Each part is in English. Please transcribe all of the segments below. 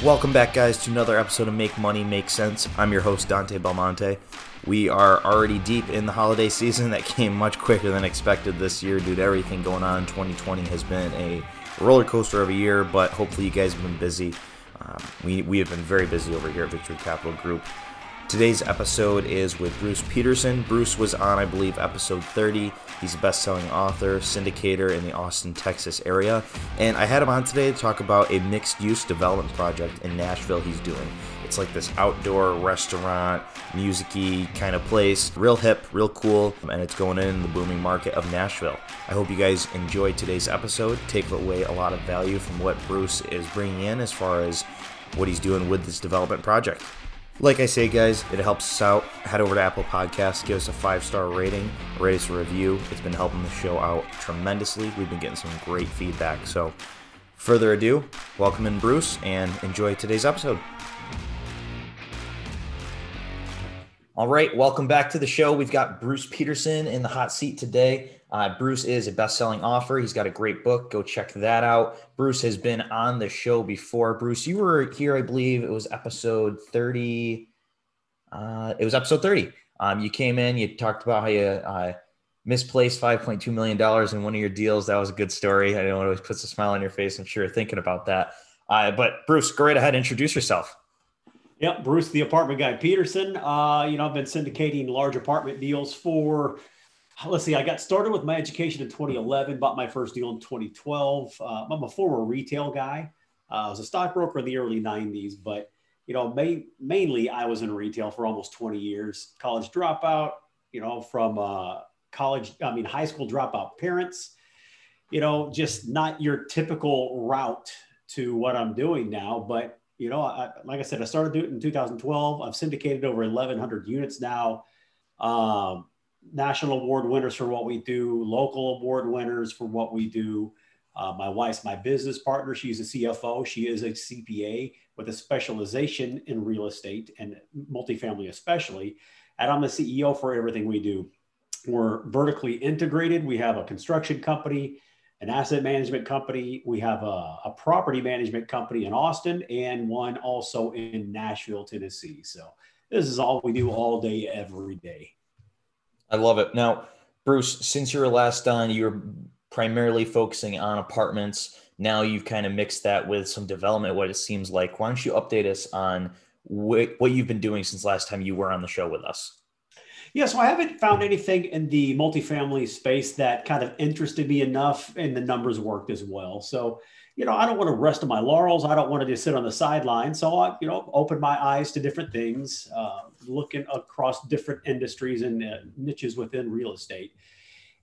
Welcome back, guys, to another episode of Make Money Make Sense. I'm your host, Dante Belmonte. We are already deep in the holiday season. That came much quicker than expected this year due to everything going on. 2020 has been a roller coaster of a year, but hopefully you guys have been busy. We have been very busy over here at Victory Capital Group. Today's episode is with Bruce Peterson. Bruce was on, I believe, episode 30. He's a best-selling author, syndicator in the Austin, Texas area. And I had him on today to talk about a mixed-use development project in Nashville he's doing. It's like this outdoor restaurant, music-y kind of place. Real hip, real cool, and it's going in the booming market of Nashville. I hope you guys enjoyed today's episode. Take away a lot of value from what Bruce is bringing in as far as what he's doing with this development project. Like I say, guys, it helps us out. Head over to Apple Podcasts, give us a 5-star rating, rate us a review. It's been helping the show out tremendously. We've been getting some great feedback. So, further ado, welcome in Bruce and enjoy today's episode. All right, welcome back to the show. We've got Bruce Peterson in the hot seat today. Bruce is a best-selling author. He's got a great book. Go check that out. Bruce has been on the show before. Bruce, you were here, I believe it was episode 30. You came in, you talked about how you misplaced $5.2 million in one of your deals. That was a good story. I know it always puts a smile on your face. I'm sure you're thinking about that. But Bruce, go right ahead and introduce yourself. Yep, Bruce, the apartment guy, Peterson. I've been syndicating large apartment deals for... Let's see, I got started with my education in 2011, bought my first deal in 2012. I'm a former retail guy. I was a stockbroker in the early 90s, but, mainly I was in retail for almost 20 years. College dropout, from high school dropout parents, just not your typical route to what I'm doing now. But, like I said, I started doing it in 2012. I've syndicated over 1,100 units now. National award winners for what we do, local award winners for what we do. My wife's my business partner. She's a CFO. She is a CPA with a specialization in real estate and multifamily especially. And I'm the CEO for everything we do. We're vertically integrated. We have a construction company, an asset management company. We have a property management company in Austin and one also in Nashville, Tennessee. So this is all we do all day, every day. I love it. Now, Bruce, since you were last on, you were primarily focusing on apartments. Now you've kind of mixed that with some development, what it seems like. Why don't you update us on what you've been doing since last time you were on the show with us? Yeah, so I haven't found anything in the multifamily space that kind of interested me enough, and the numbers worked as well. So, I don't want to rest on my laurels. I don't want to just sit on the sidelines. So I, opened my eyes to different things, looking across different industries and niches within real estate.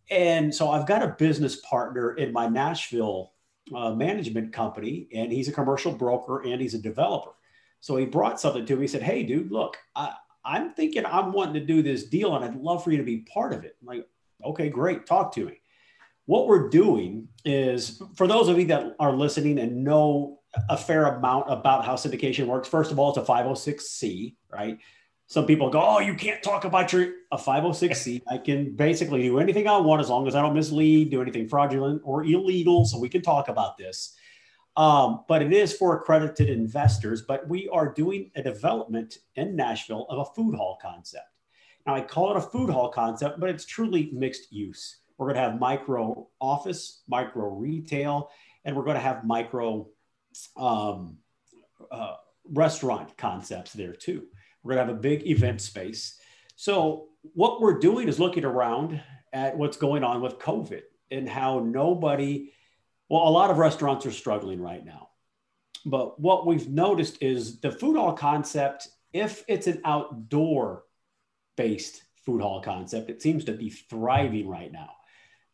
And so I've got a business partner in my Nashville management company, and he's a commercial broker and he's a developer. So he brought something to me. He said, "Hey, dude, look, I'm thinking I'm wanting to do this deal and I'd love for you to be part of it." I'm like, "Okay, great. Talk to me." What we're doing is, for those of you that are listening and know a fair amount about how syndication works, first of all, it's a 506C, right? Some people go, "Oh, you can't talk about a 506C. I can basically do anything I want as long as I don't mislead, do anything fraudulent or illegal. So we can talk about this." But it is for accredited investors, but we are doing a development in Nashville of a food hall concept. Now I call it a food hall concept, but it's truly mixed use. We're going to have micro office, micro retail, and we're going to have micro restaurant concepts there too. We're going to have a big event space. So what we're doing is looking around at what's going on with COVID and how a lot of restaurants are struggling right now. But what we've noticed is the food hall concept, if it's an outdoor-based food hall concept, it seems to be thriving right now.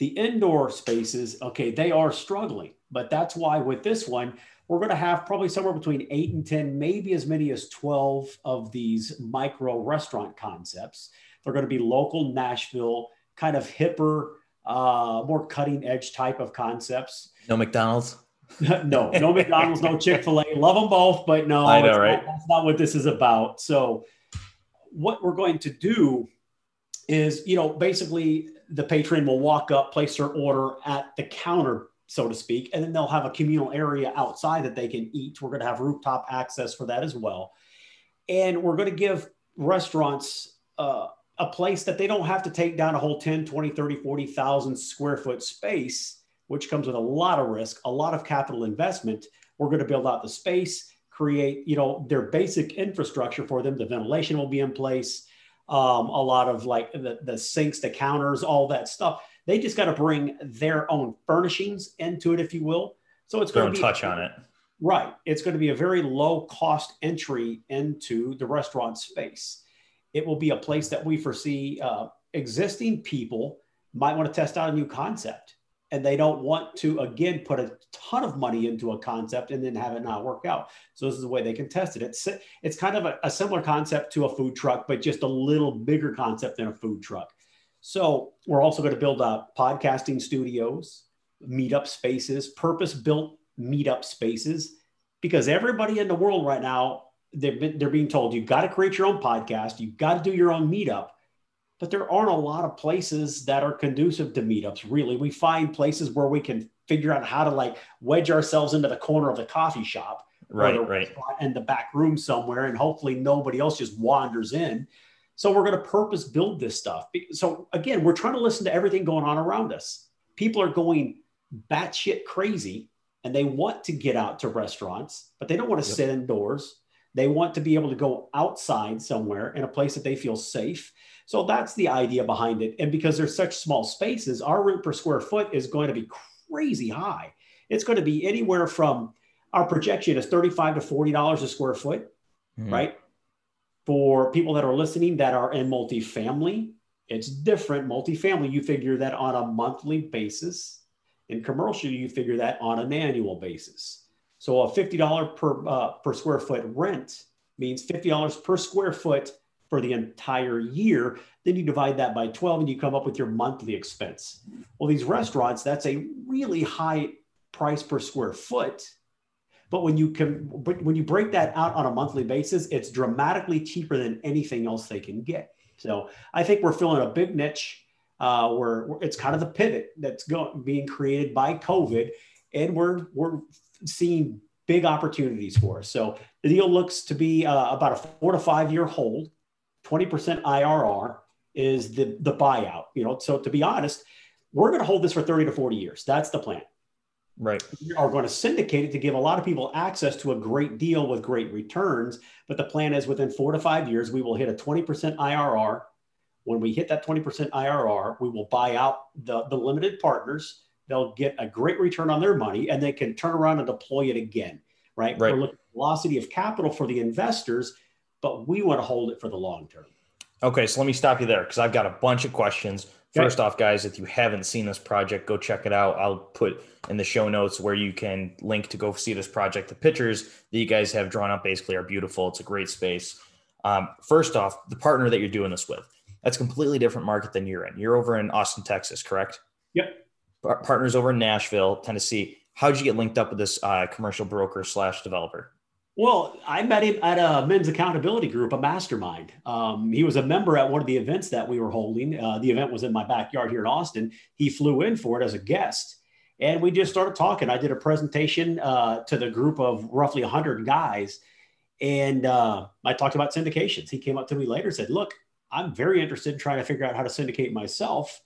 The indoor spaces, okay, they are struggling, but that's why with this one, we're going to have probably somewhere between 8 and 10, maybe as many as 12 of these micro restaurant concepts. They're going to be local Nashville, kind of hipper, more cutting edge type of concepts. No McDonald's? No McDonald's, no Chick-fil-A. Love them both, but no, I know, that's not what this is about. So what we're going to do is, you know, basically the patron will walk up, place their order at the counter, so to speak, and then they'll have a communal area outside that they can eat. We're going to have rooftop access for that as well. And we're going to give restaurants a place that they don't have to take down a whole 10, 20, 30, 40,000 square foot space, which comes with a lot of risk, a lot of capital investment. We're going to build out the space, create, you know, their basic infrastructure for them. The ventilation will be in place. A lot of like the sinks, the counters, all that stuff. They just got to bring their own furnishings into it, if you will. So it's going to touch on it. Right. It's going to be a very low cost entry into the restaurant space. It will be a place that we foresee existing people might want to test out a new concept. And they don't want to, again, put a ton of money into a concept and then have it not work out. So this is the way they can test it. It's kind of a similar concept to a food truck, but just a little bigger concept than a food truck. So we're also going to build up podcasting studios, meetup spaces, purpose-built meetup spaces, because everybody in the world right now, they're being told, you've got to create your own podcast, you've got to do your own meetup. But there aren't a lot of places that are conducive to meetups, really. We find places where we can figure out how to like wedge ourselves into the corner of the coffee shop, right, in the back room somewhere, and hopefully nobody else just wanders in. So we're going to purpose build this stuff. So again, we're trying to listen to everything going on around us. People are going batshit crazy, and they want to get out to restaurants, but they don't want to sit indoors. They want to be able to go outside somewhere in a place that they feel safe. So that's the idea behind it. And because there's such small spaces, our rent per square foot is going to be crazy high. It's going to be anywhere from, our projection is $35 to $40 a square foot, right? For people that are listening that are in multifamily, it's different. Multifamily, you figure that on a monthly basis. In commercial, you figure that on an annual basis. So a $50 per square foot rent means $50 per square foot for the entire year. Then you divide that by 12 and you come up with your monthly expense. Well, these restaurants, that's a really high price per square foot. But when you break that out on a monthly basis, it's dramatically cheaper than anything else they can get. So I think we're filling a big niche where it's kind of the pivot that's being created by COVID. And we're seeing big opportunities for us. So the deal looks to be about a 4 to 5 year hold. 20% IRR is the buyout. You know, so to be honest, we're going to hold this for 30 to 40 years. That's the plan. Right. We are going to syndicate it to give a lot of people access to a great deal with great returns. But the plan is within 4 to 5 years, we will hit a 20% IRR. When we hit that 20% IRR, we will buy out the limited partners. They'll get a great return on their money, and they can turn around and deploy it again, right? We're looking at velocity of capital for the investors, but we want to hold it for the long term. Okay, so let me stop you there because I've got a bunch of questions. Okay. First off, guys, if you haven't seen this project, go check it out. I'll put in the show notes where you can link to go see this project. The pictures that you guys have drawn up basically are beautiful. It's a great space. First off, the partner that you're doing this with, that's a completely different market than you're in. You're over in Austin, Texas, correct? Yep. Partners over in Nashville, Tennessee. How'd you get linked up with this commercial broker / developer? Well, I met him at a men's accountability group, a mastermind. He was a member at one of the events that we were holding. The event was in my backyard here in Austin. He flew in for it as a guest, and we just started talking. I did a presentation to the group of roughly 100 guys, and I talked about syndications. He came up to me later and said, look, I'm very interested in trying to figure out how to syndicate myself.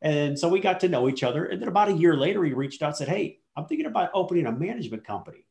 And so we got to know each other. And then about a year later, he reached out and said, hey, I'm thinking about opening a management company.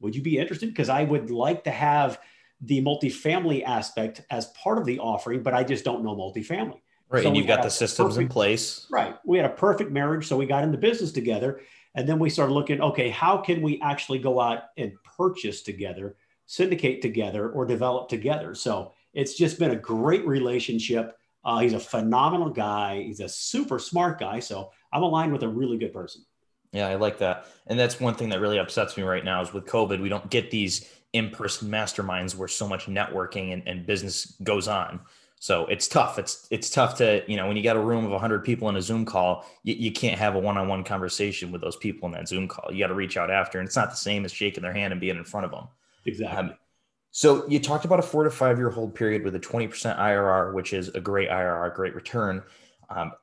Would you be interested? Because I would like to have the multifamily aspect as part of the offering, but I just don't know multifamily. Right. So and you've got the systems in place. Right. We had a perfect marriage. So we got into business together. And then we started looking, okay, how can we actually go out and purchase together, syndicate together, or develop together? So it's just been a great relationship. He's a phenomenal guy. He's a super smart guy. So I'm aligned with a really good person. Yeah, I like that. And that's one thing that really upsets me right now is with COVID, we don't get these in-person masterminds where so much networking and business goes on. So it's tough. It's tough to, you know, when you got a room of 100 people in a Zoom call, you can't have a one-on-one conversation with those people in that Zoom call. You got to reach out after. And it's not the same as shaking their hand and being in front of them. Exactly. So you talked about a 4 to 5 year hold period with a 20% IRR, which is a great IRR, great return.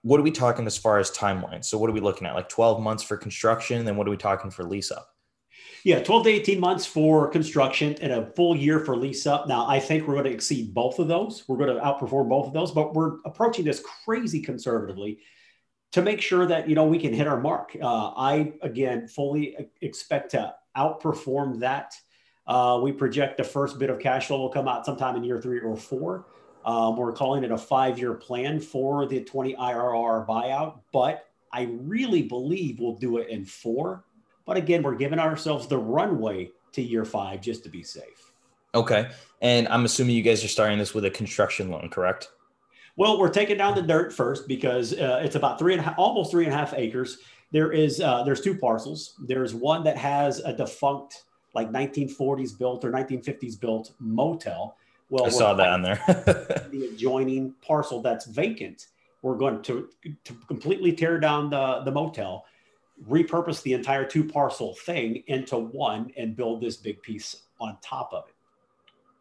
What are we talking as far as timeline? So what are we looking at? Like 12 months for construction? Then what are we talking for lease up? Yeah, 12 to 18 months for construction and a full year for lease up. Now, I think we're going to exceed both of those. We're going to outperform both of those, but we're approaching this crazy conservatively to make sure that, you know, we can hit our mark. I, again, fully expect to outperform that. We project the first bit of cash flow will come out sometime in year 3 or 4. We're calling it a 5-year plan for the 20 IRR buyout, but I really believe we'll do it in 4. But again, we're giving ourselves the runway to year 5 just to be safe. Okay. And I'm assuming you guys are starting this with a construction loan, correct? Well, we're taking down the dirt first because it's about almost 3.5 acres. There's 2 parcels. There's one that has a defunct, like 1940s built or 1950s built motel. Well, I saw that on there. The adjoining parcel that's vacant, we're going to completely tear down the motel, repurpose the entire 2 parcel thing into one, and build this big piece on top of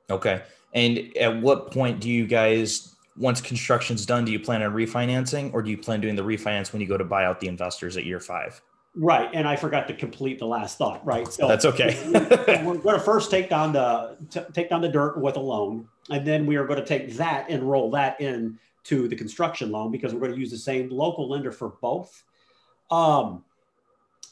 it. Okay. And at what point do you guys, once construction's done, do you plan on refinancing, or do you plan doing the refinance when you go to buy out the investors at year 5? Right. And I forgot to complete the last thought, right? So that's okay. We're going to first take down the dirt with a loan. And then we are going to take that and roll that in to the construction loan because we're going to use the same local lender for both. So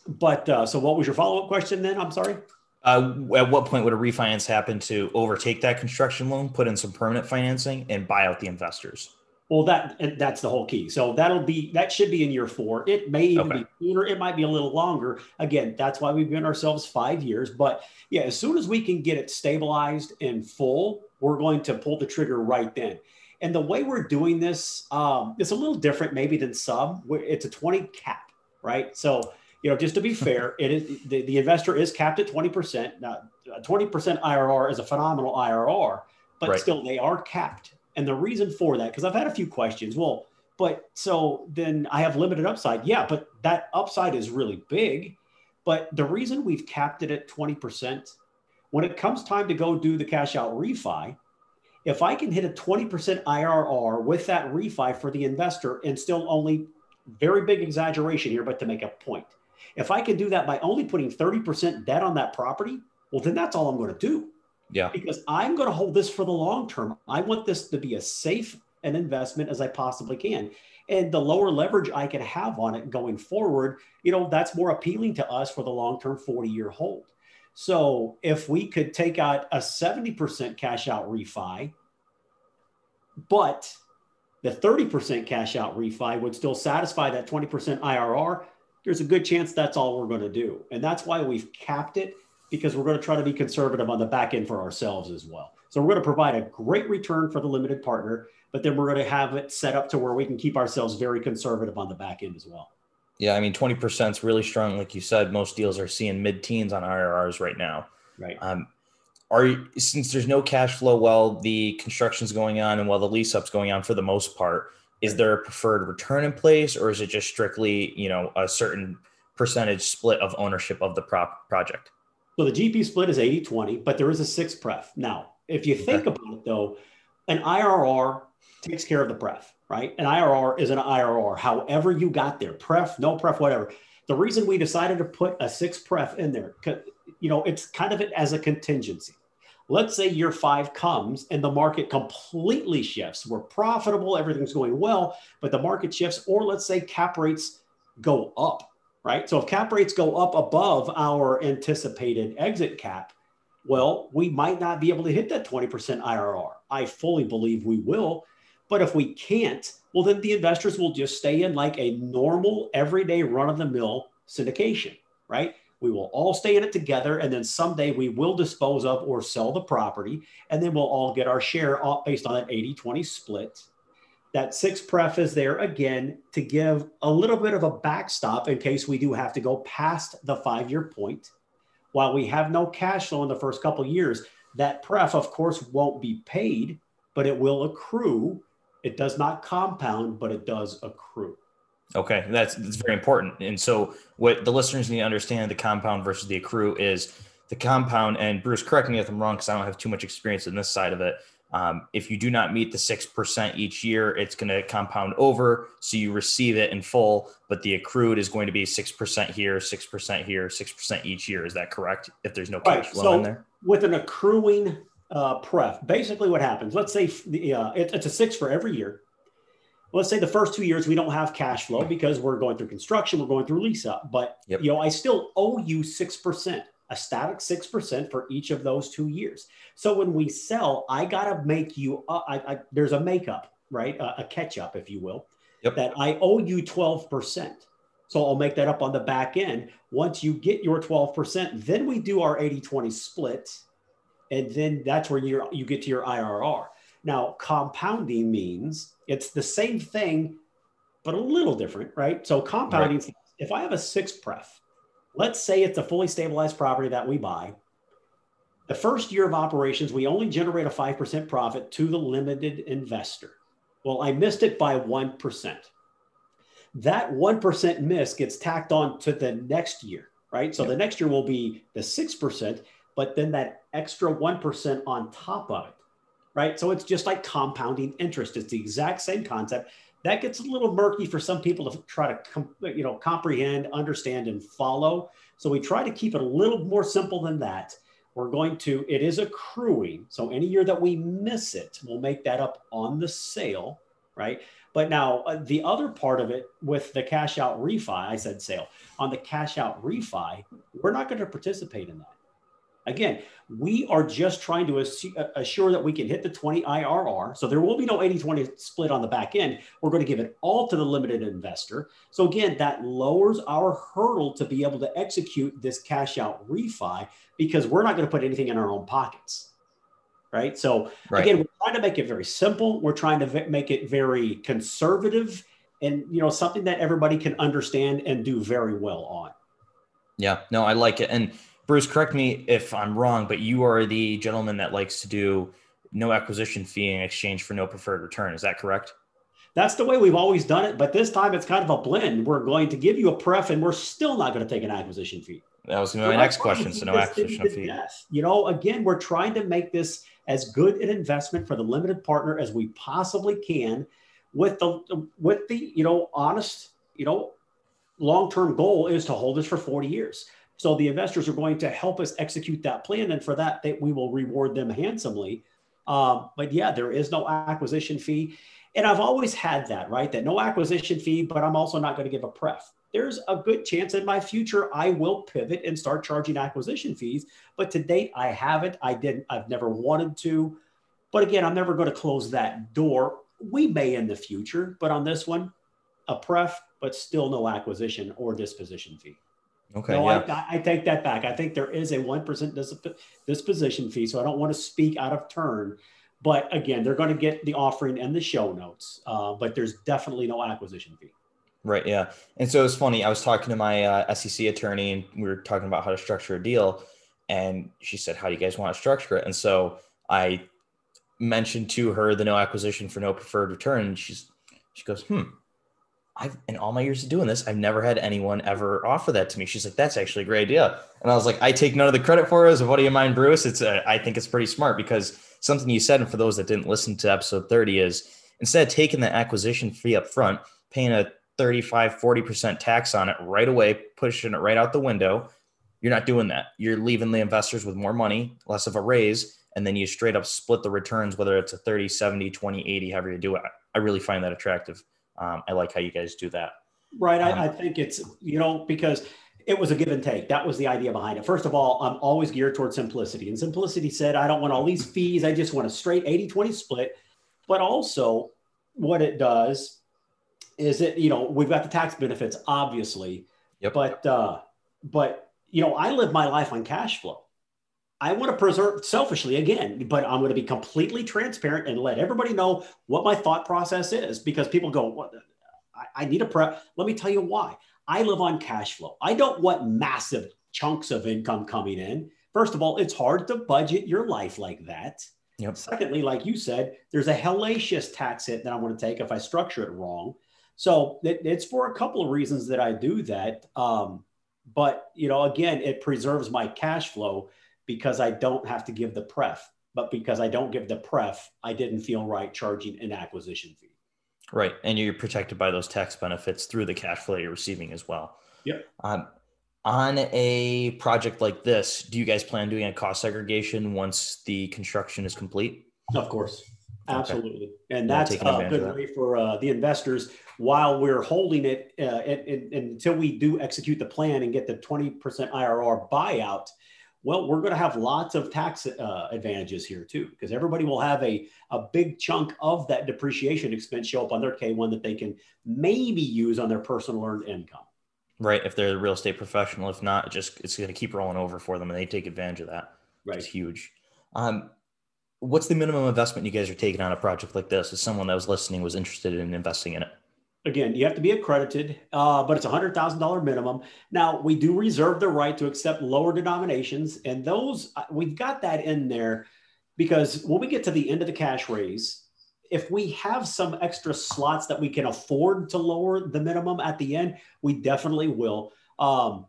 what was your follow-up question then? I'm sorry. At what point would a refinance happen to overtake that construction loan, put in some permanent financing, and buy out the investors? Well, that's the whole key. So that should be in year 4. It may even be sooner. It might be a little longer. Again, that's why we've given ourselves 5 years. But yeah, as soon as we can get it stabilized and full, we're going to pull the trigger right then. And the way we're doing this, it's a little different maybe than some. It's a 20 cap, right? So, you know, just to be fair, it is the investor is capped at 20%. Now, 20% IRR is a phenomenal IRR, but still they are capped. And the reason for that, because I've had a few questions, well, but so then I have limited upside. Yeah, but that upside is really big. But the reason we've capped it at 20%, when it comes time to go do the cash out refi, if I can hit a 20% IRR with that refi for the investor and still only, very big exaggeration here, but to make a point, if I can do that by only putting 30% debt on that property, well, then that's all I'm going to do. Yeah, because I'm going to hold this for the long term. I want this to be as safe an investment as I possibly can. And the lower leverage I can have on it going forward, you know, that's more appealing to us for the long term 40-year hold. So if we could take out a 70% cash out refi, but the 30% cash out refi would still satisfy that 20% IRR, there's a good chance that's all we're going to do. And that's why we've capped it, because we're going to try to be conservative on the back end for ourselves as well. So we're going to provide a great return for the limited partner, but then we're going to have it set up to where we can keep ourselves very conservative on the back end as well. Yeah, I mean, 20% is really strong. Like you said, most deals are seeing mid-teens on IRRs right now. Right. Since there's no cash flow while the construction's going on and while the lease-up's going on for the most part, is there a preferred return in place, or is it just strictly, you know, a certain percentage split of ownership of the project? So the GP split is 80-20, but there is a 6 pref. Now, if you think about it though, an IRR takes care of the pref, right? An IRR is an IRR, however you got there, pref, no pref, whatever. The reason we decided to put a 6 pref in there, you know, it's kind of as a contingency. Let's say year 5 comes and the market completely shifts. We're profitable, everything's going well, but the market shifts, or let's say cap rates go up. Right? So if cap rates go up above our anticipated exit cap, well, we might not be able to hit that 20% IRR. I fully believe we will. But if we can't, well, then the investors will just stay in like a normal, everyday run-of-the-mill syndication, right? We will all stay in it together. And then someday we will dispose of or sell the property. And then we'll all get our share based on that 80-20 split. that sixth pref is there again to give a little bit of a backstop in case we do have to go past the 5-year point. While we have no cash flow in the first couple of years, that pref, of course, won't be paid, but it will accrue. It does not compound, but it does accrue. Okay, that's very important. And so what the listeners need to understand, the compound versus the accrue, is the compound, and Bruce, correct me if I'm wrong, because I don't have too much experience in this side of it. If you do not meet the 6% each year, it's going to compound over. So you receive it in full, but the accrued is going to be 6% here, 6% here, 6% each year. Is that correct? If there's no cash flow in there? With an accruing pref, basically what happens, let's say it's a 6 for every year. Let's say the first 2 years we don't have cash flow because we're going through construction, we're going through lease up, but you know, I still owe you 6%, a static 6% for each of those 2 years. So when we sell, I got to make you, there's a makeup, right? A catch up, if you will, that I owe you 12%. So I'll make that up on the back end. Once you get your 12%, then we do our 80-20 split. And then that's where you get to your IRR. Now, compounding means it's the same thing, but a little different, right? So compounding, if I have a 6 pref, let's say it's a fully stabilized property that we buy. The first year of operations, we only generate a 5% profit to the limited investor. Well, I missed it by 1%. That 1% miss gets tacked on to the next year, right? So the next year will be the 6%, but then that extra 1% on top of it. Right? So it's just like compounding interest. It's the exact same concept. That gets a little murky for some people to try to comprehend, understand, and follow. So we try to keep it a little more simple than that. It is accruing. So any year that we miss it, we'll make that up on the sale, right? But now the other part of it with the cash out refi, I said sale. On the cash out refi, we're not going to participate in that. Again, we are just trying to assure that we can hit the 20 IRR. So there will be no 80-20 split on the back end. We're going to give it all to the limited investor. So again, that lowers our hurdle to be able to execute this cash out refi because we're not going to put anything in our own pockets, right? So again, we're trying to make it very simple. We're trying to make it very conservative and, you know, something that everybody can understand and do very well on. Yeah, no, I like it. And Bruce, correct me if I'm wrong, but you are the gentleman that likes to do no acquisition fee in exchange for no preferred return. Is that correct? That's the way we've always done it, but this time it's kind of a blend. We're going to give you a pref and we're still not going to take an acquisition fee. That was my next question, so no acquisition fee. Yes. You know, again, we're trying to make this as good an investment for the limited partner as we possibly can with the honest, long-term goal is to hold this for 40 years. So the investors are going to help us execute that plan. And for that, we will reward them handsomely. But yeah, there is no acquisition fee. And I've always had that, right? That no acquisition fee, but I'm also not going to give a pref. There's a good chance in my future, I will pivot and start charging acquisition fees. But to date, I haven't. I didn't. I've never wanted to. But again, I'm never going to close that door. We may in the future, but on this one, a pref, but still no acquisition or disposition fee. Okay. No, I take that back. I think there is a 1% disposition fee, so I don't want to speak out of turn. But again, they're going to get the offering and the show notes, but there's definitely no acquisition fee. Right, yeah. And so it's funny. I was talking to my SEC attorney, and we were talking about how to structure a deal. And she said, how do you guys want to structure it? And so I mentioned to her the no acquisition for no preferred return. And she goes, in all my years of doing this, I've never had anyone ever offer that to me. She's like, that's actually a great idea. And I was like, I take none of the credit for it. As a buddy of mine, Bruce, I think it's pretty smart because something you said, and for those that didn't listen to episode 30 is instead of taking the acquisition fee up front, paying a 35, 40% tax on it right away, pushing it right out the window, you're not doing that. You're leaving the investors with more money, less of a raise, and then you straight up split the returns, whether it's a 30, 70, 20, 80, however you do it. I really find that attractive. I like how you guys do that. Right. I think it's, because it was a give and take. That was the idea behind it. First of all, I'm always geared towards simplicity. And simplicity said, I don't want all these fees. I just want a straight 80-20 split. But also what it does is it, we've got the tax benefits, obviously. But I live my life on cash flow. I want to preserve selfishly again, but I'm going to be completely transparent and let everybody know what my thought process is, because people go, well, I need a prep. Let me tell you why. I live on cash flow. I don't want massive chunks of income coming in. First of all, it's hard to budget your life like that. Yep. Secondly, like you said, there's a hellacious tax hit that I want to take if I structure it wrong. So it's for a couple of reasons that I do that. But, you know, again, it preserves my cash flow because I don't have to give the pref. But because I don't give the pref, I didn't feel right charging an acquisition fee. Right. And you're protected by those tax benefits through the cash flow you're receiving as well. Yep. On a project like this, do you guys plan doing a cost segregation once the construction is complete? Of course. Absolutely. Okay. And that's a good way for the investors while we're holding it until we do execute the plan and get the 20% IRR buyout. Well, we're going to have lots of tax advantages here too, because everybody will have a big chunk of that depreciation expense show up on their K1 that they can maybe use on their personal earned income. Right. If they're a real estate professional, if not, it's going to keep rolling over for them and they take advantage of that. Right. It's huge. What's the minimum investment you guys are taking on a project like this? If someone that was listening was interested in investing in it? Again, you have to be accredited, but it's $100,000 minimum. Now, we do reserve the right to accept lower denominations. And those, we've got that in there because when we get to the end of the cash raise, if we have some extra slots that we can afford to lower the minimum at the end, we definitely will.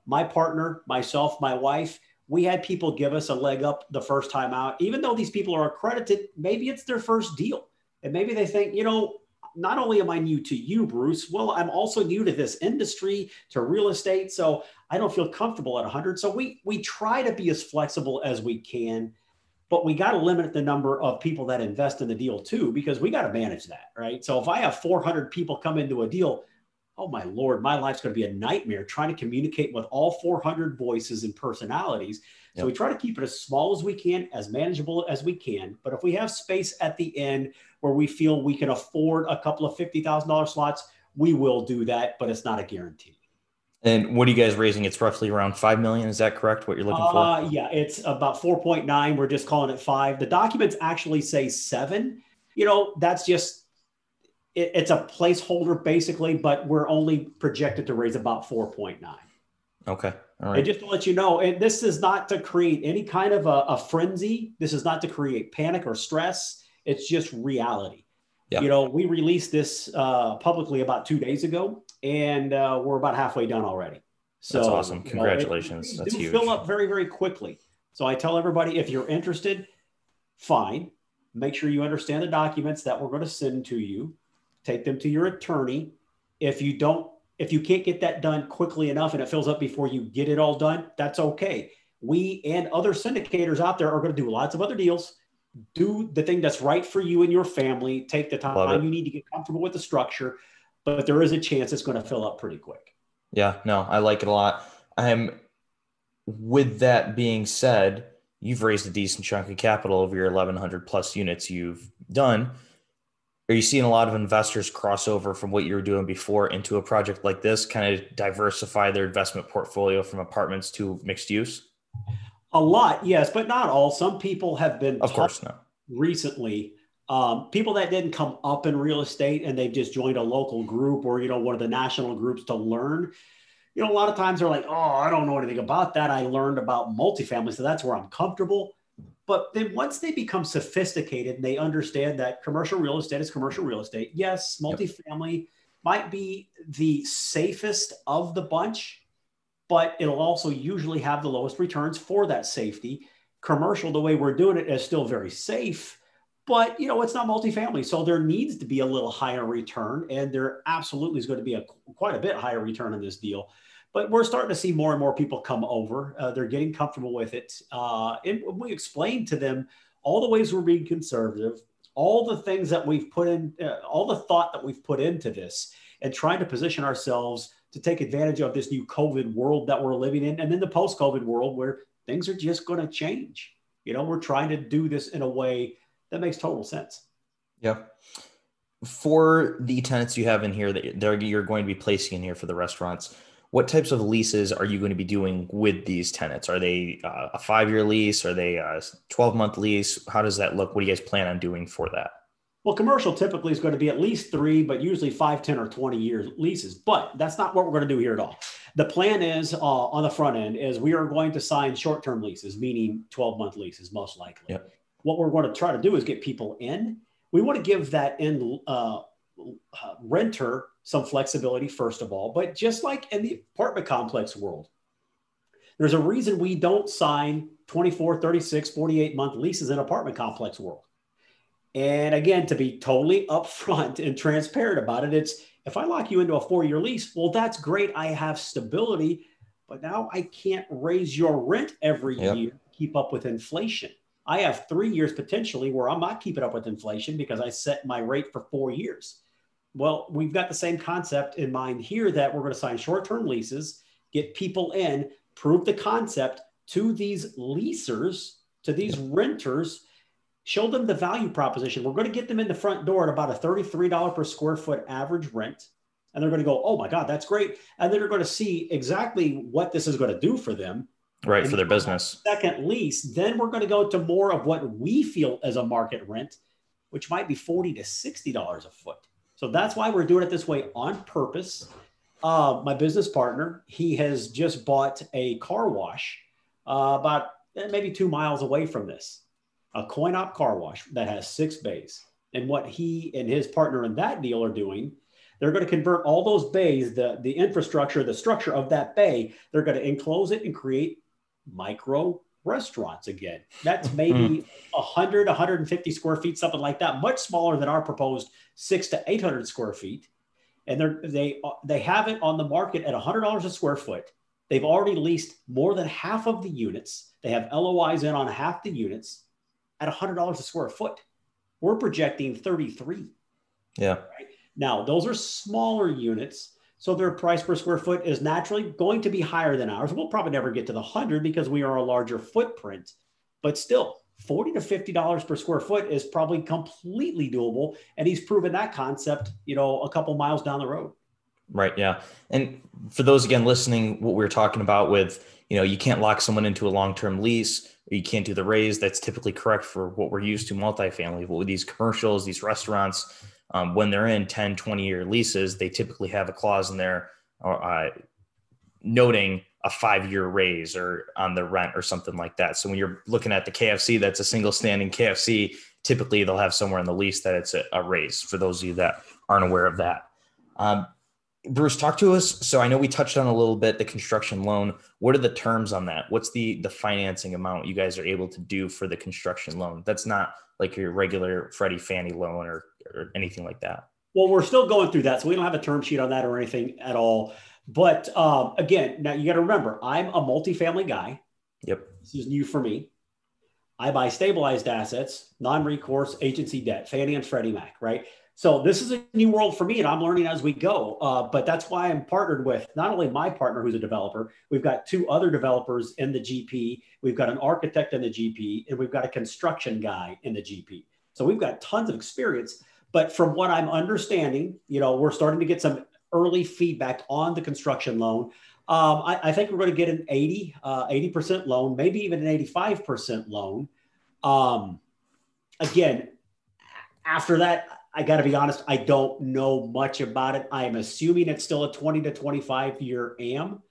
My partner, myself, my wife, we had people give us a leg up the first time out. Even though these people are accredited, maybe it's their first deal. And maybe they think, you know, not only am I new to you, Bruce, well, I'm also new to this industry, to real estate. So I don't feel comfortable at 100. So we try to be as flexible as we can, but we got to limit the number of people that invest in the deal too, because we got to manage that, right? So if I have 400 people come into a deal, oh my Lord, my life's going to be a nightmare trying to communicate with all 400 voices and personalities. So we try to keep it as small as we can, as manageable as we can. But if we have space at the end where we feel we can afford a couple of $50,000 slots, we will do that, but it's not a guarantee. And what are you guys raising? It's roughly around $5 million. Is that correct? What you're looking for? Yeah, it's about 4.9. We're just calling it 5. The documents actually say 7. You know, that's just, it's a placeholder basically, but we're only projected to raise about 4.9. Okay. All right. And just to let you know, and this is not to create any kind of a frenzy. This is not to create panic or stress. It's just reality. Yeah. You know, we released this publicly about 2 days ago, and we're about halfway done already. So, that's awesome. Congratulations. You know, that's huge. Fill up very, very quickly. So I tell everybody, if you're interested, fine. Make sure you understand the documents that we're going to send to you. Take them to your attorney. If you can't get that done quickly enough and it fills up before you get it all done, that's okay. We and other syndicators out there are going to do lots of other deals. Do the thing that's right for you and your family. Take the time you need to get comfortable with the structure, but there is a chance it's going to fill up pretty quick. Yeah, no, I like it a lot. With that being said, you've raised a decent chunk of capital over your 1,100 plus units you've done. Are you seeing a lot of investors cross over from what you were doing before into a project like this, kind of diversify their investment portfolio from apartments to mixed use? A lot, yes, but not all. Some people have been, of course, not recently. People that didn't come up in real estate and they've just joined a local group or, you know, one of the national groups to learn. You know, a lot of times they're like, oh, I don't know anything about that. I learned about multifamily, so that's where I'm comfortable. But then once they become sophisticated and they understand that commercial real estate is commercial real estate, yes, multifamily might be the safest of the bunch, but it'll also usually have the lowest returns for that safety. Commercial, the way we're doing it, is still very safe, but you know, it's not multifamily. So there needs to be a little higher return, and there absolutely is going to be quite a bit higher return in this deal. But we're starting to see more and more people come over. They're getting comfortable with it. And we explain to them all the ways we're being conservative, all the things that we've put in, all the thought that we've put into this, and trying to position ourselves to take advantage of this new COVID world that we're living in. And then the post-COVID world where things are just going to change. You know, we're trying to do this in a way that makes total sense. Yeah. For the tenants you have in here that you're going to be placing in here for the restaurants, what types of leases are you going to be doing with these tenants? Are they a 5-year lease? Are they a 12-month lease? How does that look? What do you guys plan on doing for that? Well, commercial typically is going to be at least 3, but usually 5, 10, or 20-year leases. But that's not what we're going to do here at all. The plan is on the front end is we are going to sign short-term leases, meaning 12-month leases, most likely. Yep. What we're going to try to do is get people in. We want to give that end renter some flexibility, first of all, but just like in the apartment complex world, there's a reason we don't sign 24, 36, 48-month leases in apartment complex world. And again, to be totally upfront and transparent about it, it's if I lock you into a 4-year lease, well, that's great. I have stability, but now I can't raise your rent every year to keep up with inflation. I have 3 years potentially where I'm not keeping up with inflation because I set my rate for 4 years. Well, we've got the same concept in mind here that we're going to sign short-term leases, get people in, prove the concept to these leasers, to these renters, show them the value proposition. We're going to get them in the front door at about a $33 per square foot average rent. And they're going to go, oh my God, that's great. And then they're going to see exactly what this is going to do for them. Right, and for their business. Second lease, then we're going to go to more of what we feel as a market rent, which might be $40 to $60 a foot. So that's why we're doing it this way on purpose. My business partner, he has just bought a car wash about maybe 2 miles away from this. A coin-op car wash that has 6 bays. And what he and his partner in that deal are doing, they're going to convert all those bays, the infrastructure, the structure of that bay, they're going to enclose it and create micro restaurants again. That's maybe 100, 150 square feet, something like that, much smaller than our proposed 600 to 800 square feet. And they have it on the market at $100 a square foot. They've already leased more than half of the units. They have LOIs in on half the units. At $100 a square foot, we're projecting 33. Yeah. Right? Now, those are smaller units, so their price per square foot is naturally going to be higher than ours. We'll probably never get to the 100 because we are a larger footprint, but still, $40 to $50 per square foot is probably completely doable, and he's proven that concept, you know, a couple miles down the road. Right. Yeah. And for those, again, listening, what we were talking about with, you know, you can't lock someone into a long-term lease, or you can't do the raise. That's typically correct for what we're used to multifamily. But with these commercials, these restaurants, when they're in 10, 20-year leases, they typically have a clause in there noting a 5-year raise or on the rent or something like that. So when you're looking at the KFC, that's a single standing KFC. Typically, they'll have somewhere in the lease that it's a raise for those of you that aren't aware of that. Bruce, talk to us. So I know we touched on a little bit, the construction loan. What are the terms on that? What's the financing amount you guys are able to do for the construction loan? That's not like your regular Freddie Fannie loan or anything like that. Well, we're still going through that. So we don't have a term sheet on that or anything at all. But again, now you got to remember, I'm a multifamily guy. Yep. This is new for me. I buy stabilized assets, non-recourse agency debt, Fannie and Freddie Mac, right? So this is a new world for me, and I'm learning as we go. But that's why I'm partnered with not only my partner, who's a developer. We've got 2 other developers in the GP. We've got an architect in the GP, and we've got a construction guy in the GP. So we've got tons of experience. But from what I'm understanding, you know, we're starting to get some early feedback on the construction loan. I think we're going to get an 80% loan, maybe even an 85% loan. Again, after that, I got to be honest, I don't know much about it. I am assuming it's still a 20 to 25 year AM.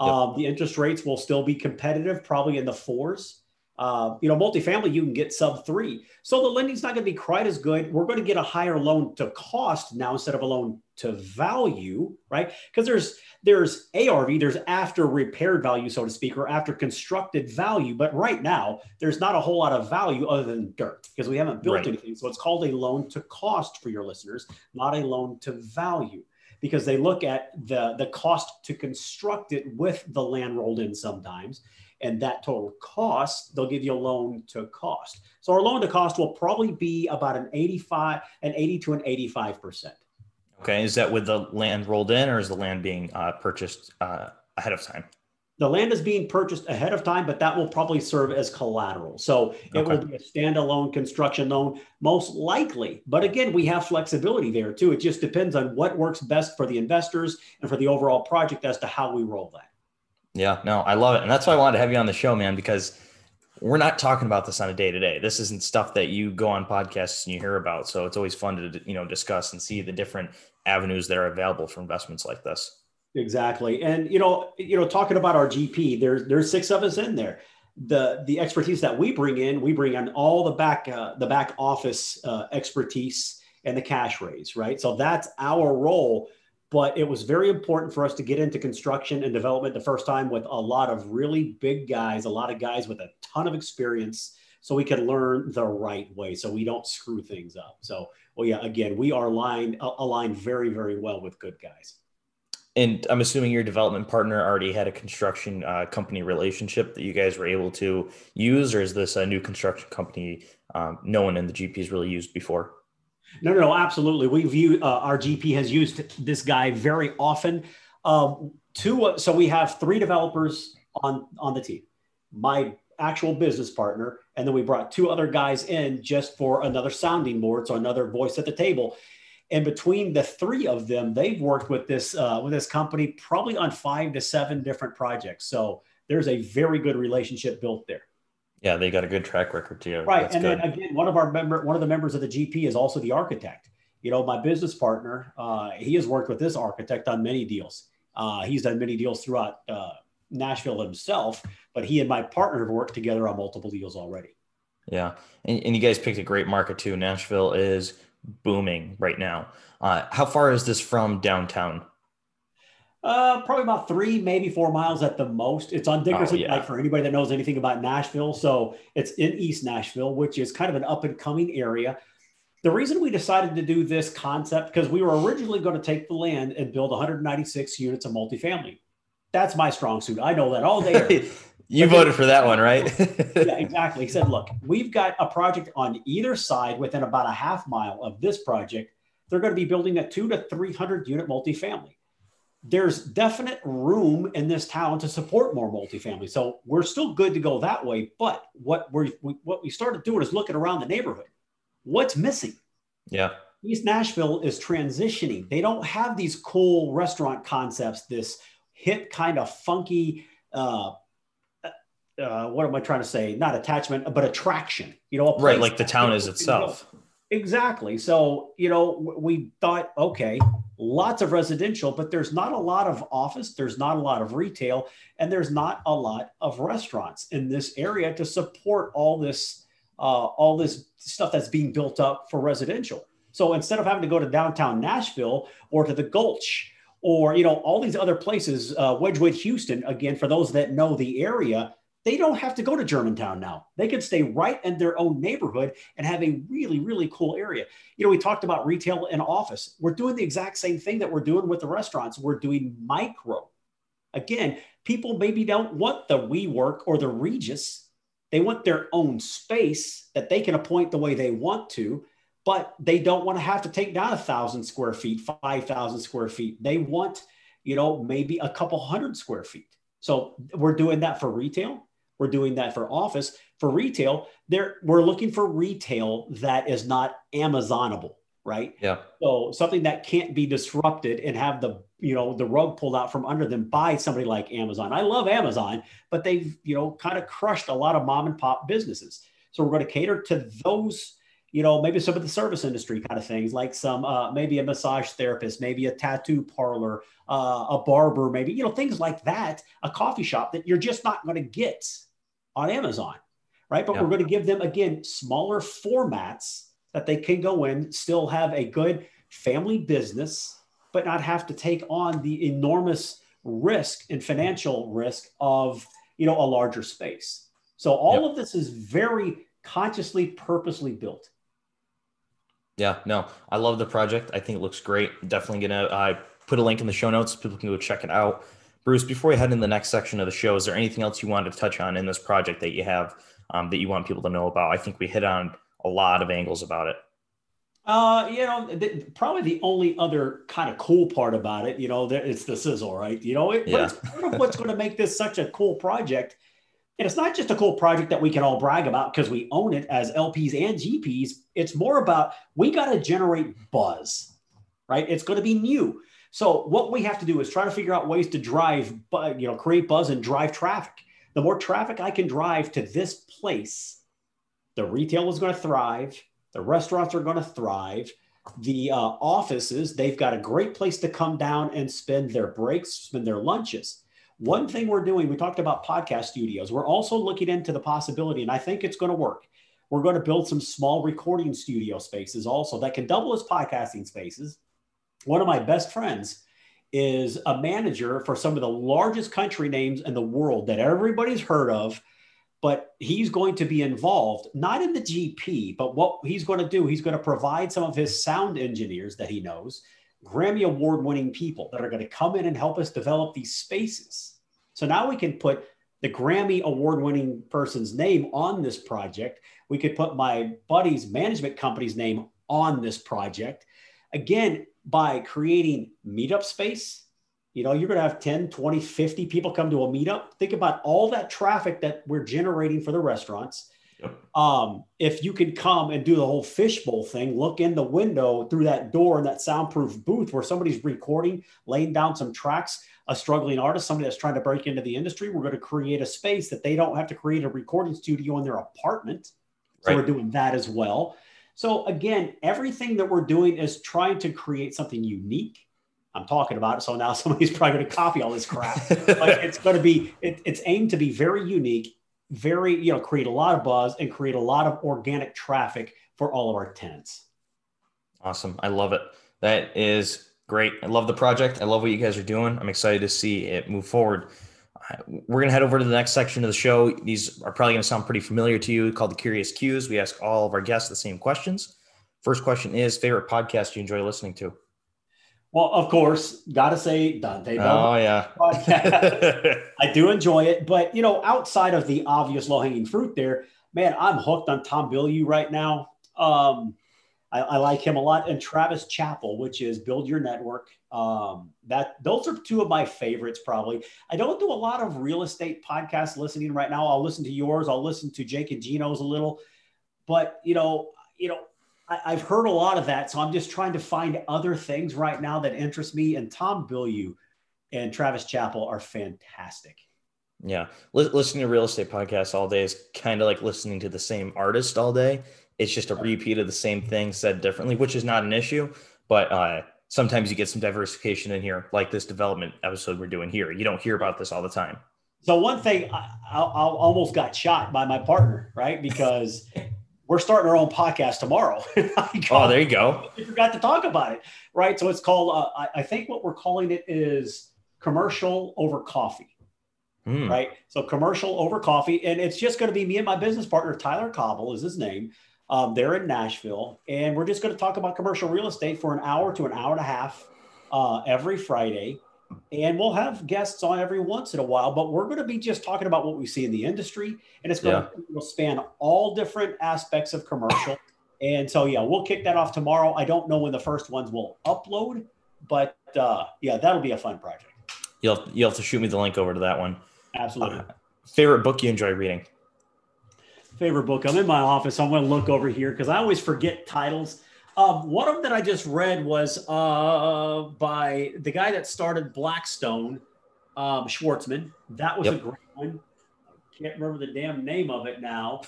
Yep. The interest rates will still be competitive, probably in the 4s. You know, multifamily, you can get sub 3. So the lending's not going to be quite as good. We're going to get a higher loan to cost now instead of a loan to value, right? Because there's ARV, there's after repaired value, so to speak, or after constructed value. But right now, there's not a whole lot of value other than dirt because we haven't built anything. So it's called a loan to cost for your listeners, not a loan to value, because they look at the cost to construct it with the land rolled in sometimes. And that total cost, they'll give you a loan to cost. So our loan to cost will probably be about an 80 to an 85%. Okay. Is that with the land rolled in, or is the land being purchased ahead of time? The land is being purchased ahead of time, but that will probably serve as collateral. So it will be a standalone construction loan, most likely. But again, we have flexibility there too. It just depends on what works best for the investors and for the overall project as to how we roll that. Yeah, no, I love it. And that's why I wanted to have you on the show, man, because we're not talking about this on a day-to-day. This isn't stuff that you go on podcasts and you hear about. So it's always fun to, you know, discuss and see the different avenues that are available for investments like this. Exactly. And, you know, talking about our GP, there's six of us in there. The expertise that we bring in, all the back office expertise and the cash raise, right? So that's our role, but it was very important for us to get into construction and development the first time with a lot of really big guys, a lot of guys with a ton of experience, so we can learn the right way, so we don't screw things up. So, well, yeah, again, we are aligned very, very well with good guys. And I'm assuming your development partner already had a construction company relationship that you guys were able to use, or is this a new construction company no one in the GP's really used before? No, absolutely. Our GP has used this guy very often. So we have three developers on the team, my actual business partner, and then we brought two other guys in just for another sounding board, so another voice at the table. And between the three of them, they've worked with this company probably on 5 to 7 different projects. So there's a very good relationship built there. Yeah, they got a good track record too. Right, that's and good. Then again, one of the members of the GP is also the architect. You know, my business partner, he has worked with this architect on many deals. He's done many deals throughout Nashville himself, but he and my partner have worked together on multiple deals already. Yeah, and you guys picked a great market too. Nashville is booming right now. How far is this from downtown? Probably about 3, maybe 4 miles at the most. It's on Dickerson, for anybody that knows anything about Nashville. So it's in East Nashville, which is kind of an up and coming area. The reason we decided to do this concept, because we were originally going to take the land and build 196 units of multifamily. That's my strong suit. I know that all day. You voted for that one, right? Yeah, exactly. He said, look, we've got a project on either side within about a half mile of this project. They're going to be building a 200 to 300 unit multifamily. There's definite room in this town to support more multifamily. So we're still good to go that way. But what we started doing is looking around the neighborhood. What's missing? Yeah. East Nashville is transitioning. They don't have these cool restaurant concepts, this hip kind of funky, what am I trying to say? Not attachment, but attraction, you know, right? Like the town is itself. Exactly. So, you know, we thought, okay, lots of residential, but there's not a lot of office. There's not a lot of retail, and there's not a lot of restaurants in this area to support all this stuff that's being built up for residential. So instead of having to go to downtown Nashville or to the Gulch or, you know, all these other places, Wedgwood, Houston, again, for those that know the area, they don't have to go to Germantown now. They could stay right in their own neighborhood and have a really, really cool area. You know, we talked about retail and office. We're doing the exact same thing that we're doing with the restaurants. We're doing micro. Again, people maybe don't want the WeWork or the Regis. They want their own space that they can appoint the way they want to, but they don't want to have to take down 1,000 square feet, 5,000 square feet. They want, you know, maybe a couple hundred square feet. So we're doing that for retail. We're doing that for office. For retail, we're looking for retail that is not Amazonable, right? Yeah. So something that can't be disrupted and have the, you know, the rug pulled out from under them by somebody like Amazon. I love Amazon, but they've, you know, kind of crushed a lot of mom and pop businesses. So we're going to cater to those, you know, maybe some of the service industry kind of things, like some, maybe a massage therapist, maybe a tattoo parlor, a barber, maybe, you know, things like that, a coffee shop that you're just not going to get on Amazon, right? But we're going to give them, again, smaller formats that they can go in, still have a good family business, but not have to take on the enormous risk and financial risk of, you know, a larger space. So all of this is very consciously, purposely built. Yeah, no, I love the project. I think it looks great. Definitely going to put a link in the show notes. People can go check it out. Bruce, before we head into the next section of the show, is there anything else you wanted to touch on in this project that you have that you want people to know about? I think we hit on a lot of angles about it. Probably the only other kind of cool part about it, it's the sizzle, right? But it's part of what's going to make this such a cool project. And it's not just a cool project that we can all brag about because we own it as LPs and GPs. It's more about, we got to generate buzz, right? It's going to be new. So what we have to do is try to figure out ways to drive, create buzz and drive traffic. The more traffic I can drive to this place, the retail is going to thrive. The restaurants are going to thrive. The offices, they've got a great place to come down and spend their breaks, spend their lunches. One thing we're doing, we talked about podcast studios. We're also looking into the possibility, and I think it's going to work. We're going to build some small recording studio spaces also that can double as podcasting spaces. One of my best friends is a manager for some of the largest country names in the world that everybody's heard of, but he's going to be involved, not in the GP, but what he's going to do, he's going to provide some of his sound engineers that he knows, Grammy award-winning people that are going to come in and help us develop these spaces. So now we can put the Grammy award-winning person's name on this project. We could put my buddy's management company's name on this project. Again, by creating meetup space, you're going to have 10, 20, 50 people come to a meetup. Think about all that traffic that we're generating for the restaurants. Yep. If you could come and do the whole fishbowl thing, look in the window through that door in that soundproof booth where somebody's recording, laying down some tracks, a struggling artist, somebody that's trying to break into the industry. We're going to create a space that they don't have to create a recording studio in their apartment. So Right. We're doing that as well. So again, everything that we're doing is trying to create something unique. I'm talking about it, so now somebody's probably going to copy all this crap. But it's going to be, it's aimed to be very unique, very, create a lot of buzz and create a lot of organic traffic for all of our tenants. Awesome. I love it. That is great. I love the project. I love what you guys are doing. I'm excited to see it move forward. We're going to head over to the next section of the show. These are probably going to sound pretty familiar to you, called the Curious Cues. We ask all of our guests the same questions. First question is, favorite podcast you enjoy listening to? Well, of course, got to say Dante Belmonte. Oh, yeah. I do enjoy it. But, outside of the obvious low-hanging fruit there, man, I'm hooked on Tom Bilyeu right now. I like him a lot. And Travis Chappell, which is Build Your Network. Those are two of my favorites, probably. I don't do a lot of real estate podcast listening right now. I'll listen to yours. I'll listen to Jake and Gino's a little. But, I've heard a lot of that, so I'm just trying to find other things right now that interest me. And Tom Bilyeu and Travis Chappell are fantastic. Yeah, listening to real estate podcasts all day is kind of like listening to the same artist all day. It's just a repeat of the same thing said differently, which is not an issue. But sometimes you get some diversification in here, like this development episode we're doing here. You don't hear about this all the time. So one thing, I almost got shot by my partner, right? Because we're starting our own podcast tomorrow. Oh, there you go. We forgot to talk about it, right? So it's called, I think what we're calling it is Commercial Over Coffee, right? So Commercial Over Coffee. And it's just going to be me and my business partner, Tyler Cobble is his name. They're in Nashville. And we're just going to talk about commercial real estate for an hour to an hour and a half every Friday. And we'll have guests on every once in a while, but we're going to be just talking about what we see in the industry, and it's going to span all different aspects of commercial. And so, we'll kick that off tomorrow. I don't know when the first ones will upload, but that'll be a fun project. You'll have to shoot me the link over to that one. Absolutely. Favorite book you enjoy reading? Favorite book. I'm in my office. I'm going to look over here because I always forget titles. One of them that I just read was by the guy that started Blackstone, Schwarzman. That was a great one. I can't remember the damn name of it now.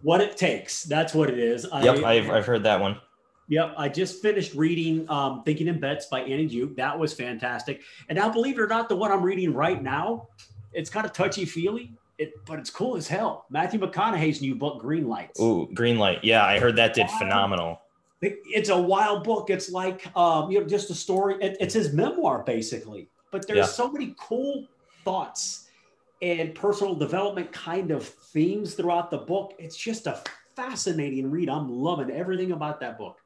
What It Takes. That's what it is. I've heard that one. Yep. I just finished reading Thinking in Bets by Annie Duke. That was fantastic. And now, believe it or not, the one I'm reading right now, it's kind of touchy-feely. But it's cool as hell. Matthew McConaughey's new book, Green Lights. Ooh, Green Light. Yeah, I heard that did phenomenal. It's a wild book. It's like, just a story. It's his memoir, basically. But there's so many cool thoughts and personal development kind of themes throughout the book. It's just a fascinating read. I'm loving everything about that book.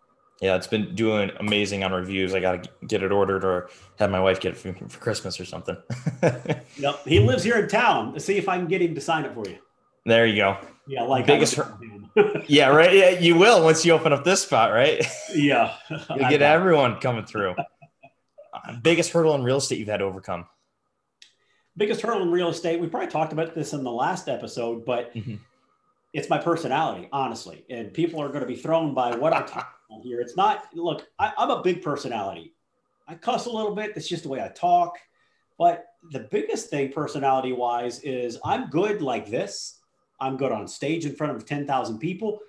Yeah, it's been doing amazing on reviews. I got to get it ordered or have my wife get it for Christmas or something. He lives here in town. Let's see if I can get him to sign it for you. There you go. Yeah, like biggest. Yeah, right. Yeah, you will once you open up this spot, right? Yeah, you get everyone coming through. Biggest hurdle in real estate you've had to overcome. Biggest hurdle in real estate. We probably talked about this in the last episode, but it's my personality, honestly. And people are going to be thrown by what I talk about here. It's not. Look, I'm a big personality. I cuss a little bit. That's just the way I talk. But the biggest thing personality-wise is I'm good like this. I'm good on stage in front of 10,000 people.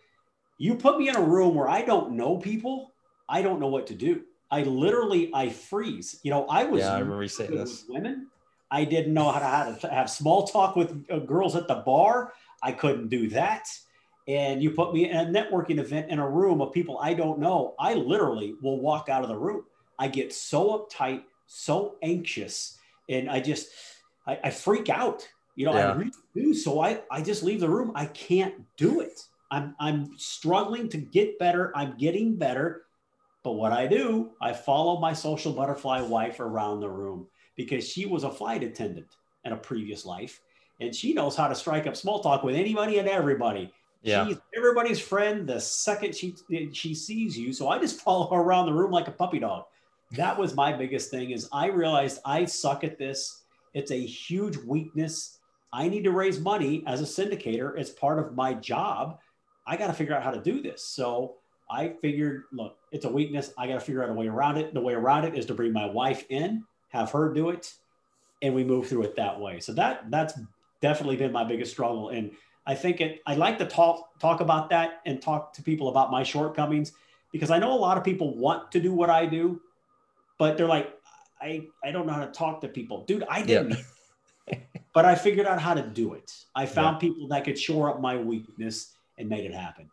You put me in a room where I don't know people, I don't know what to do. I freeze. You know, I was I remember you saying this. With women. I didn't know how to have small talk with girls at the bar. I couldn't do that. And you put me in a networking event in a room of people I don't know, I literally will walk out of the room. I get so uptight, so anxious, and I freak out. You know, yeah. I really do. So I just leave the room. I can't do it. I'm struggling to get better. I'm getting better. But what I do, I follow my social butterfly wife around the room because she was a flight attendant in a previous life. And she knows how to strike up small talk with anybody and everybody. Yeah. She's everybody's friend the second she sees you. So I just follow her around the room like a puppy dog. That was my biggest thing is I realized I suck at this. It's a huge weakness. I need to raise money as a syndicator. It's part of my job. I got to figure out how to do this. So I figured, look, it's a weakness. I got to figure out a way around it. The way around it is to bring my wife in, have her do it, and we move through it that way. So that's definitely been my biggest struggle. And I think I like to talk about that and talk to people about my shortcomings because I know a lot of people want to do what I do, but they're like, I don't know how to talk to people. Dude, I didn't. Yeah. But I figured out how to do it. I found people that could shore up my weakness and made it happen.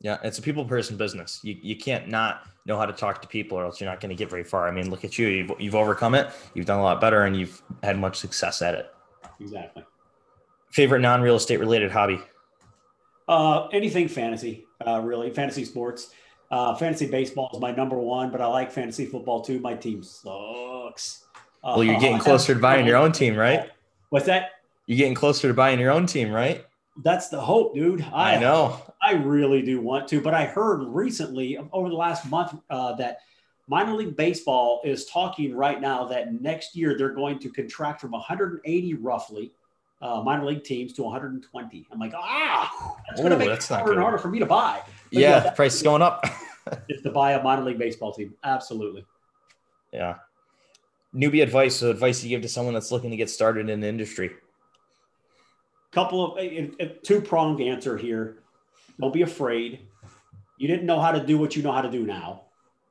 Yeah, it's a people person business. You can't not know how to talk to people or else you're not going to get very far. I mean, look at you. You've overcome it. You've done a lot better and you've had much success at it. Exactly. Favorite non-real estate related hobby? Anything fantasy, really. Fantasy sports. Fantasy baseball is my number one, but I like fantasy football too. My team sucks. Well, you're getting closer to buying your own team, right? What's that? You're getting closer to buying your own team, right? That's the hope, dude. I know. I really do want to, but I heard recently over the last month that minor league baseball is talking right now that next year they're going to contract from 180 roughly minor league teams to 120. I'm like, that's going to make it harder for me to buy. But yeah, the price is going up. Is to buy a minor league baseball team. Absolutely. Yeah. Newbie advice, so advice you give to someone that's looking to get started in the industry. A two-pronged answer here. Don't be afraid. You didn't know how to do what you know how to do now,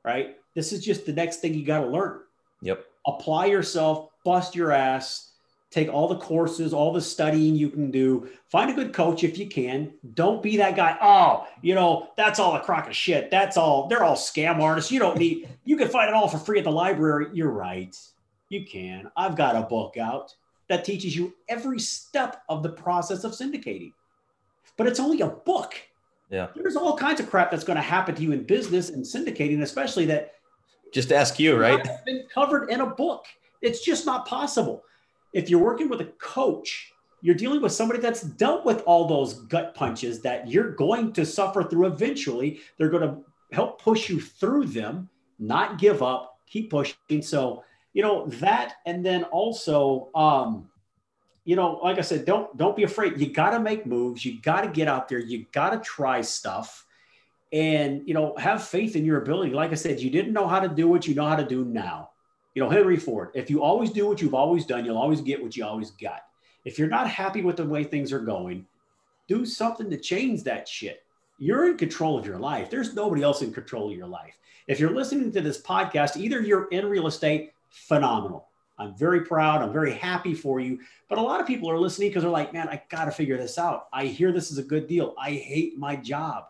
right? This is just the next thing you got to learn. Yep. Apply yourself, bust your ass, take all the courses, all the studying you can do. Find a good coach if you can. Don't be that guy. Oh, you know, that's all a crock of shit. That's all. They're all scam artists. You can find it all for free at the library. You're right. You can. I've got a book out that teaches you every step of the process of syndicating. But it's only a book. Yeah. There's all kinds of crap that's going to happen to you in business and syndicating, especially that. Just ask you, right? It's been covered in a book. It's just not possible. If you're working with a coach, you're dealing with somebody that's dealt with all those gut punches that you're going to suffer through eventually. They're going to help push you through them, not give up, keep pushing. So, that, and then also, like I said, don't be afraid. You got to make moves. You got to get out there. You got to try stuff and, have faith in your ability. Like I said, you didn't know how to do what you know how to do now. Henry Ford, if you always do what you've always done, you'll always get what you always got. If you're not happy with the way things are going, do something to change that shit. You're in control of your life. There's nobody else in control of your life. If you're listening to this podcast, either you're in real estate, phenomenal. I'm very proud. I'm very happy for you. But a lot of people are listening because they're like, man, I got to figure this out. I hear this is a good deal. I hate my job.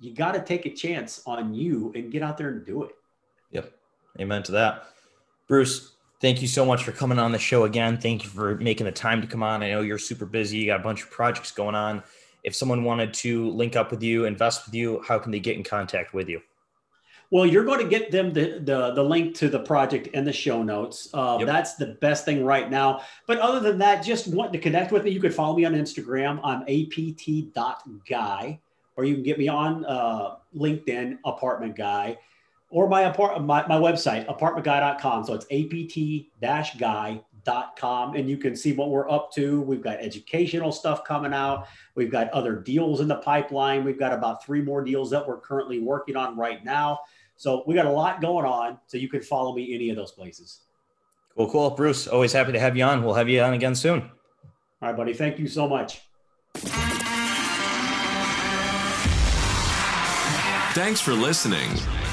You got to take a chance on you and get out there and do it. Yep. Amen to that. Bruce, thank you so much for coming on the show again. Thank you for making the time to come on. I know you're super busy. You got a bunch of projects going on. If someone wanted to link up with you, invest with you, how can they get in contact with you? Well, you're going to get them the link to the project and the show notes. Yep. That's the best thing right now. But other than that, just want to connect with me, you could follow me on Instagram. I'm apt.guy, or you can get me on LinkedIn, Apartment Guy, or my website, apartmentguy.com. So it's apt-guy.com, and you can see what we're up to. We've got educational stuff coming out. We've got other deals in the pipeline. We've got about 3 more deals that we're currently working on right now. So we got a lot going on. So you can follow me any of those places. Cool, cool. Bruce, always happy to have you on. We'll have you on again soon. All right, buddy. Thank you so much. Thanks for listening.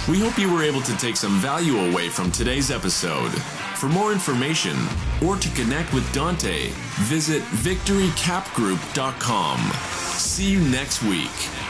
We hope you were able to take some value away from today's episode. For more information or to connect with Dante, visit victorycapgroup.com. See you next week.